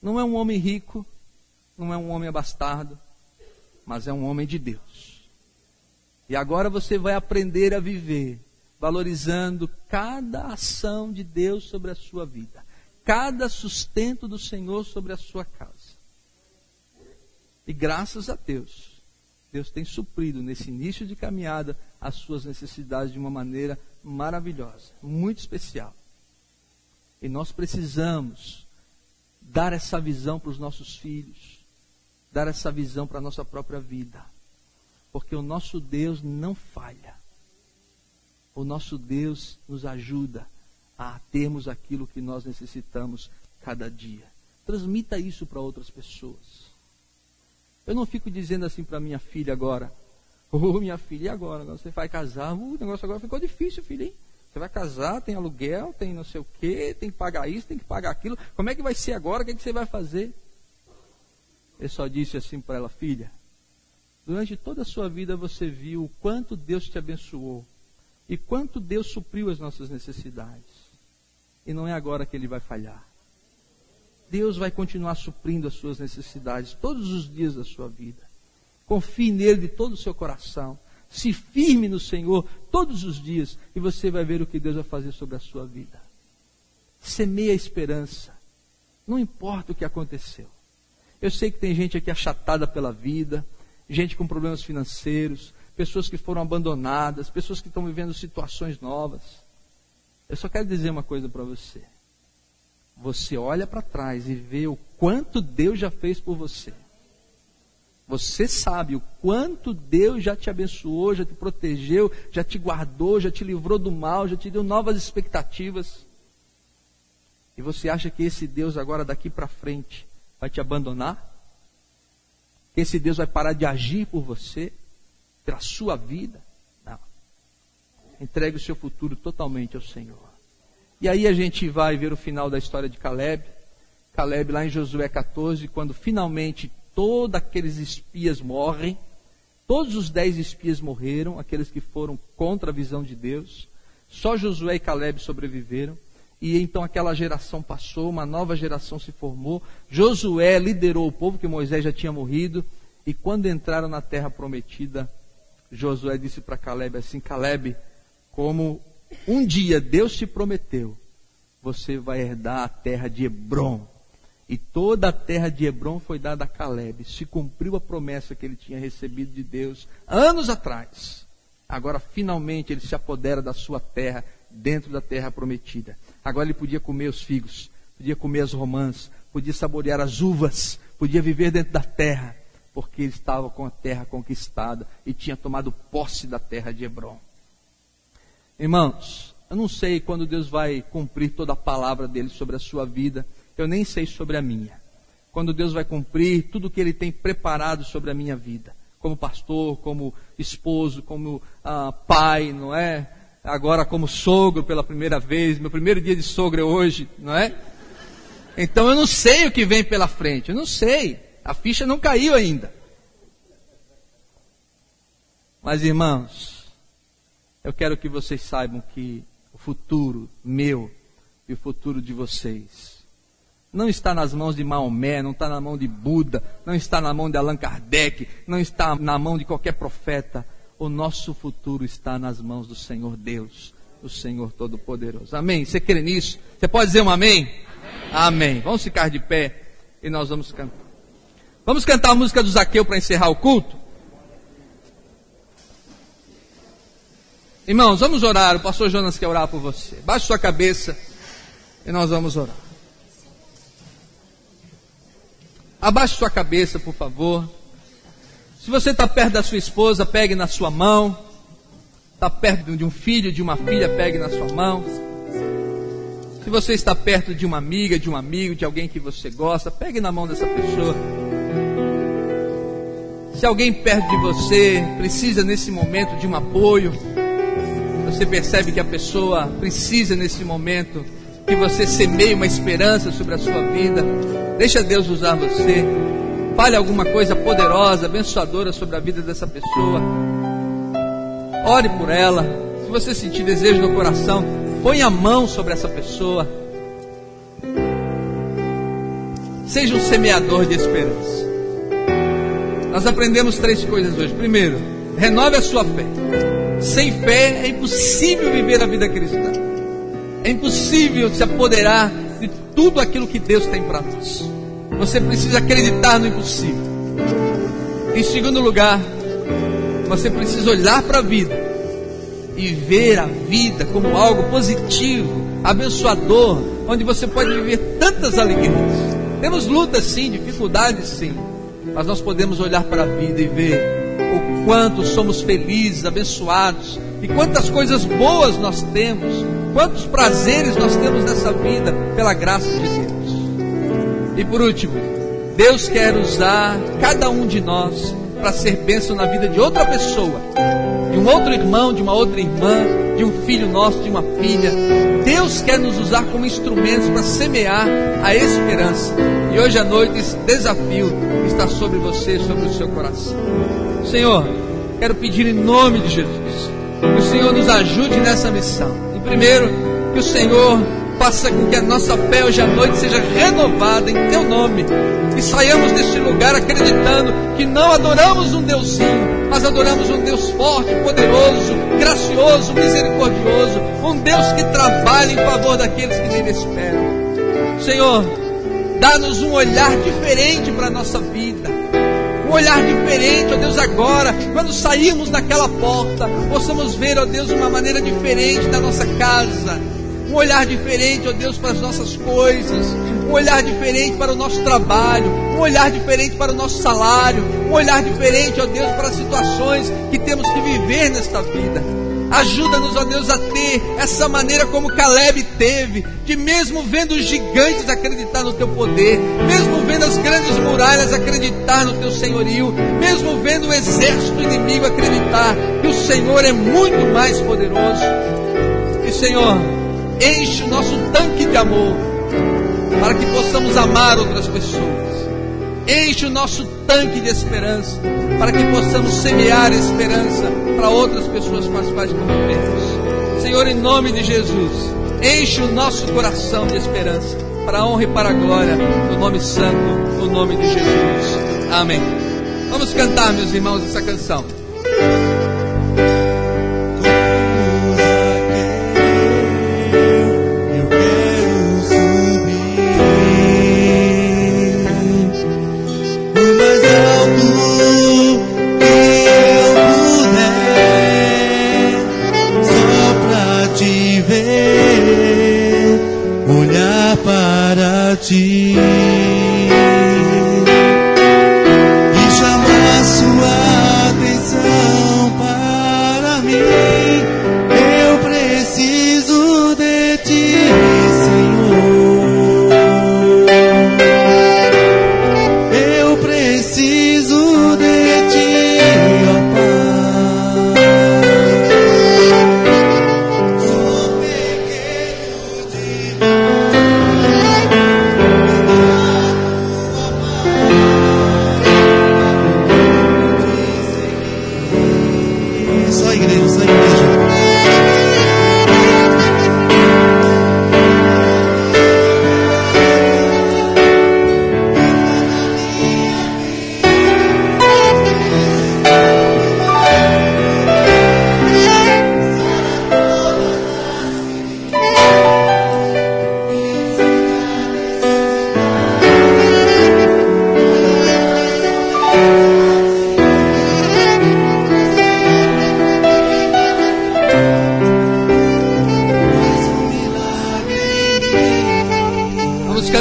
Não é um homem rico, não é um homem abastado, mas é um homem de Deus. E agora você vai aprender a viver, valorizando cada ação de Deus sobre a sua vida, cada sustento do Senhor sobre a sua casa. E graças a Deus, Deus tem suprido nesse início de caminhada as suas necessidades de uma maneira maravilhosa, muito especial. E nós precisamos dar essa visão para os nossos filhos, dar essa visão para a nossa própria vida. Porque o nosso Deus não falha. O nosso Deus nos ajuda a termos aquilo que nós necessitamos cada dia. Transmita isso para outras pessoas. Eu não fico dizendo assim para minha filha agora, ô minha filha, e agora? Você vai casar? O negócio agora ficou difícil, filha, hein? Você vai casar, tem aluguel, tem não sei o quê, tem que pagar isso, tem que pagar aquilo. Como é que vai ser agora? O que é que você vai fazer? Eu só disse assim para ela, filha, durante toda a sua vida você viu o quanto Deus te abençoou e quanto Deus supriu as nossas necessidades. E não é agora que Ele vai falhar. Deus vai continuar suprindo as suas necessidades todos os dias da sua vida. Confie nele de todo o seu coração. Se firme no Senhor todos os dias e você vai ver o que Deus vai fazer sobre a sua vida. Semeia a esperança. Não importa o que aconteceu. Eu sei que tem gente aqui achatada pela vida, gente com problemas financeiros, pessoas que foram abandonadas, pessoas que estão vivendo situações novas. Eu só quero dizer uma coisa para você. Você olha para trás e vê o quanto Deus já fez por você. Você sabe o quanto Deus já te abençoou, já te protegeu, já te guardou, já te livrou do mal, já te deu novas expectativas. E você acha que esse Deus agora daqui para frente vai te abandonar? Que esse Deus vai parar de agir por você, pela sua vida? Não. Entregue o seu futuro totalmente ao Senhor. E aí a gente vai ver o final da história de Calebe. Calebe lá em Josué catorze, quando finalmente todos aqueles espias morrem, todos os dez espias morreram, aqueles que foram contra a visão de Deus, só Josué e Calebe sobreviveram, e então aquela geração passou, uma nova geração se formou, Josué liderou o povo, que Moisés já tinha morrido, e quando entraram na terra prometida, Josué disse para Calebe assim, Calebe, como um dia Deus te prometeu, você vai herdar a terra de Hebrom. E toda a terra de Hebrom foi dada a Calebe. Se cumpriu a promessa que ele tinha recebido de Deus anos atrás. Agora, finalmente, ele se apodera da sua terra, dentro da terra prometida. Agora ele podia comer os figos, podia comer as romãs, podia saborear as uvas, podia viver dentro da terra, porque ele estava com a terra conquistada e tinha tomado posse da terra de Hebrom. Irmãos, eu não sei quando Deus vai cumprir toda a palavra dele sobre a sua vida, eu nem sei sobre a minha. Quando Deus vai cumprir tudo o que ele tem preparado sobre a minha vida, como pastor, como esposo, como ah, pai, não é? Agora como sogro pela primeira vez, meu primeiro dia de sogro é hoje, não é? Então eu não sei o que vem pela frente, eu não sei, a ficha não caiu ainda. Mas irmãos, eu quero que vocês saibam que o futuro meu e o futuro de vocês não está nas mãos de Maomé, não está na mão de Buda, não está na mão de Allan Kardec, não está na mão de qualquer profeta. O nosso futuro está nas mãos do Senhor Deus, do Senhor Todo-Poderoso. Amém? Você crê nisso? Você pode dizer um amém? Amém? Amém. Vamos ficar de pé e nós vamos cantar. Vamos cantar a música do Zaqueu para encerrar o culto? Irmãos, vamos orar. O pastor Jonas quer orar por você. Baixe sua cabeça e nós vamos orar. Abaixe sua cabeça, por favor. Se você está perto da sua esposa, pegue na sua mão. Está perto de um filho, de uma filha, pegue na sua mão. Se você está perto de uma amiga, de um amigo, de alguém que você gosta, pegue na mão dessa pessoa. Se alguém perto de você precisa nesse momento de um apoio, você percebe que a pessoa precisa nesse momento que você semeie uma esperança sobre a sua vida, deixa Deus usar você. Fale alguma coisa poderosa, abençoadora sobre a vida dessa pessoa. Ore por ela. Se você sentir desejo no coração, põe a mão sobre essa pessoa. Seja um semeador de esperança. Nós aprendemos três coisas hoje. Primeiro, renove a sua fé. Sem fé é impossível viver a vida cristã. É impossível se apoderar de tudo aquilo que Deus tem para nós. Você precisa acreditar no impossível. Em segundo lugar, você precisa olhar para a vida e ver a vida como algo positivo, abençoador, onde você pode viver tantas alegrias. Temos lutas sim, dificuldades sim, mas nós podemos olhar para a vida e ver o quanto somos felizes, abençoados, e quantas coisas boas nós temos, quantos prazeres nós temos nessa vida, pela graça de Deus. E por último, Deus quer usar cada um de nós para ser bênção na vida de outra pessoa, de um outro irmão, de uma outra irmã, de um filho nosso, de uma filha. Deus quer nos usar como instrumentos para semear a esperança. E hoje à noite esse desafio está sobre você, sobre o seu coração. Senhor, quero pedir em nome de Jesus, que o Senhor nos ajude nessa missão. E primeiro, que o Senhor faça com que a nossa fé hoje à noite seja renovada em Teu nome. E saiamos deste lugar acreditando que não adoramos um Deusinho, mas adoramos um Deus forte, poderoso, gracioso, misericordioso. Um Deus que trabalha em favor daqueles que nele esperam. Senhor, dá-nos um olhar diferente para a nossa vida. Um olhar diferente, ó Deus, agora, quando sairmos daquela porta, possamos ver, ó Deus, uma maneira diferente da nossa casa. Um olhar diferente, ó Deus, para as nossas coisas. Um olhar diferente para o nosso trabalho. Um olhar diferente para o nosso salário. Um olhar diferente, ó Deus, para as situações que temos que viver nesta vida. Ajuda-nos, ó Deus, a ter essa maneira como Calebe teve, de mesmo vendo os gigantes acreditar no Teu poder, mesmo vendo as grandes muralhas acreditar no Teu senhorio, mesmo vendo o exército inimigo acreditar que o Senhor é muito mais poderoso. E Senhor, enche o nosso tanque de amor para que possamos amar outras pessoas. Enche o nosso tanque de esperança para que possamos semear esperança para outras pessoas com as quais convivemos. Senhor, em nome de Jesus, enche o nosso coração de esperança para a honra e para a glória do nome santo, no nome de Jesus. Amém. Vamos cantar, meus irmãos, essa canção.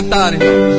cantar, irmãos.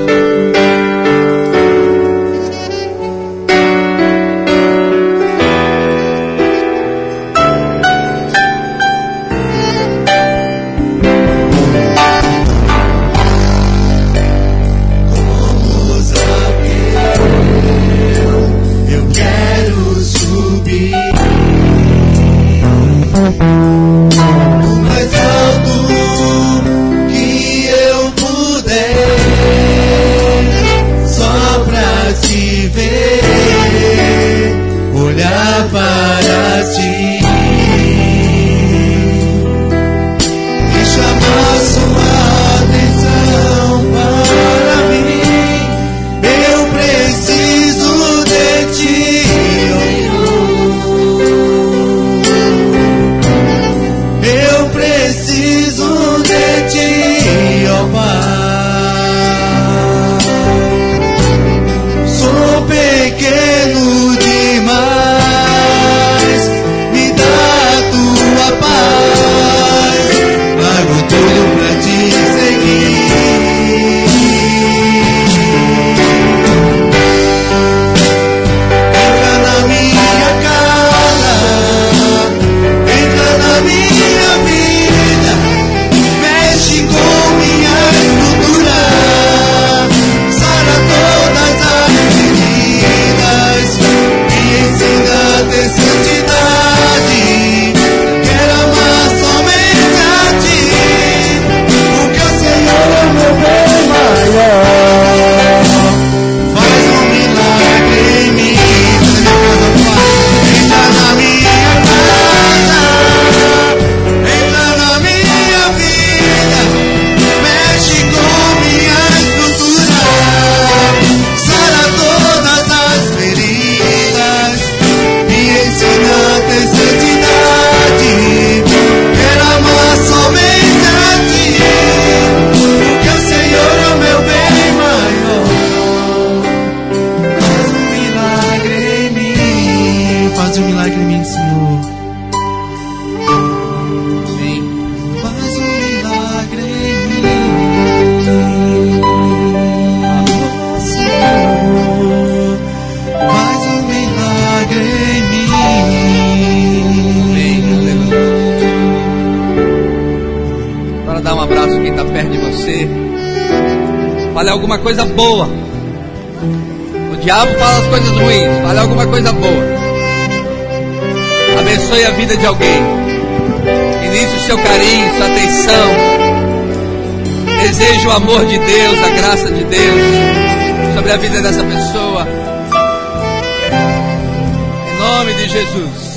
Coisa boa. O diabo fala as coisas ruins, fala alguma coisa boa. Abençoe a vida de alguém. Inicie o seu carinho, sua atenção. Deseje o amor de Deus, a graça de Deus sobre a vida dessa pessoa. Em nome de Jesus.